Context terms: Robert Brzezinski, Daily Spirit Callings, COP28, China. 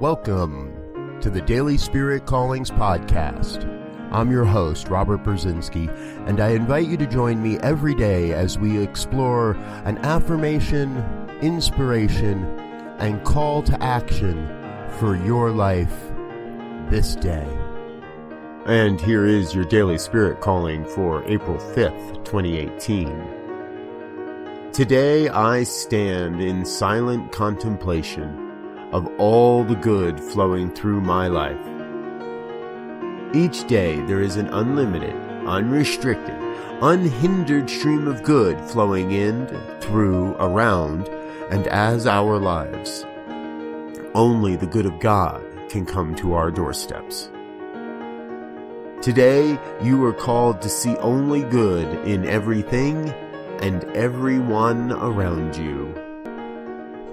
Welcome to the Daily Spirit Callings podcast. I'm your host, Robert Brzezinski, and I invite you to join me every day as we explore an affirmation, inspiration, and call to action for your life this day. And here is your Daily Spirit Calling for April 5th, 2018. Today I stand in silent contemplation of all the good flowing through my life. Each day there is an unlimited, unrestricted, unhindered stream of good flowing in, through, around, and as our lives. Only the good of God can come to our doorsteps. Today you are called to see only good in everything and everyone around you.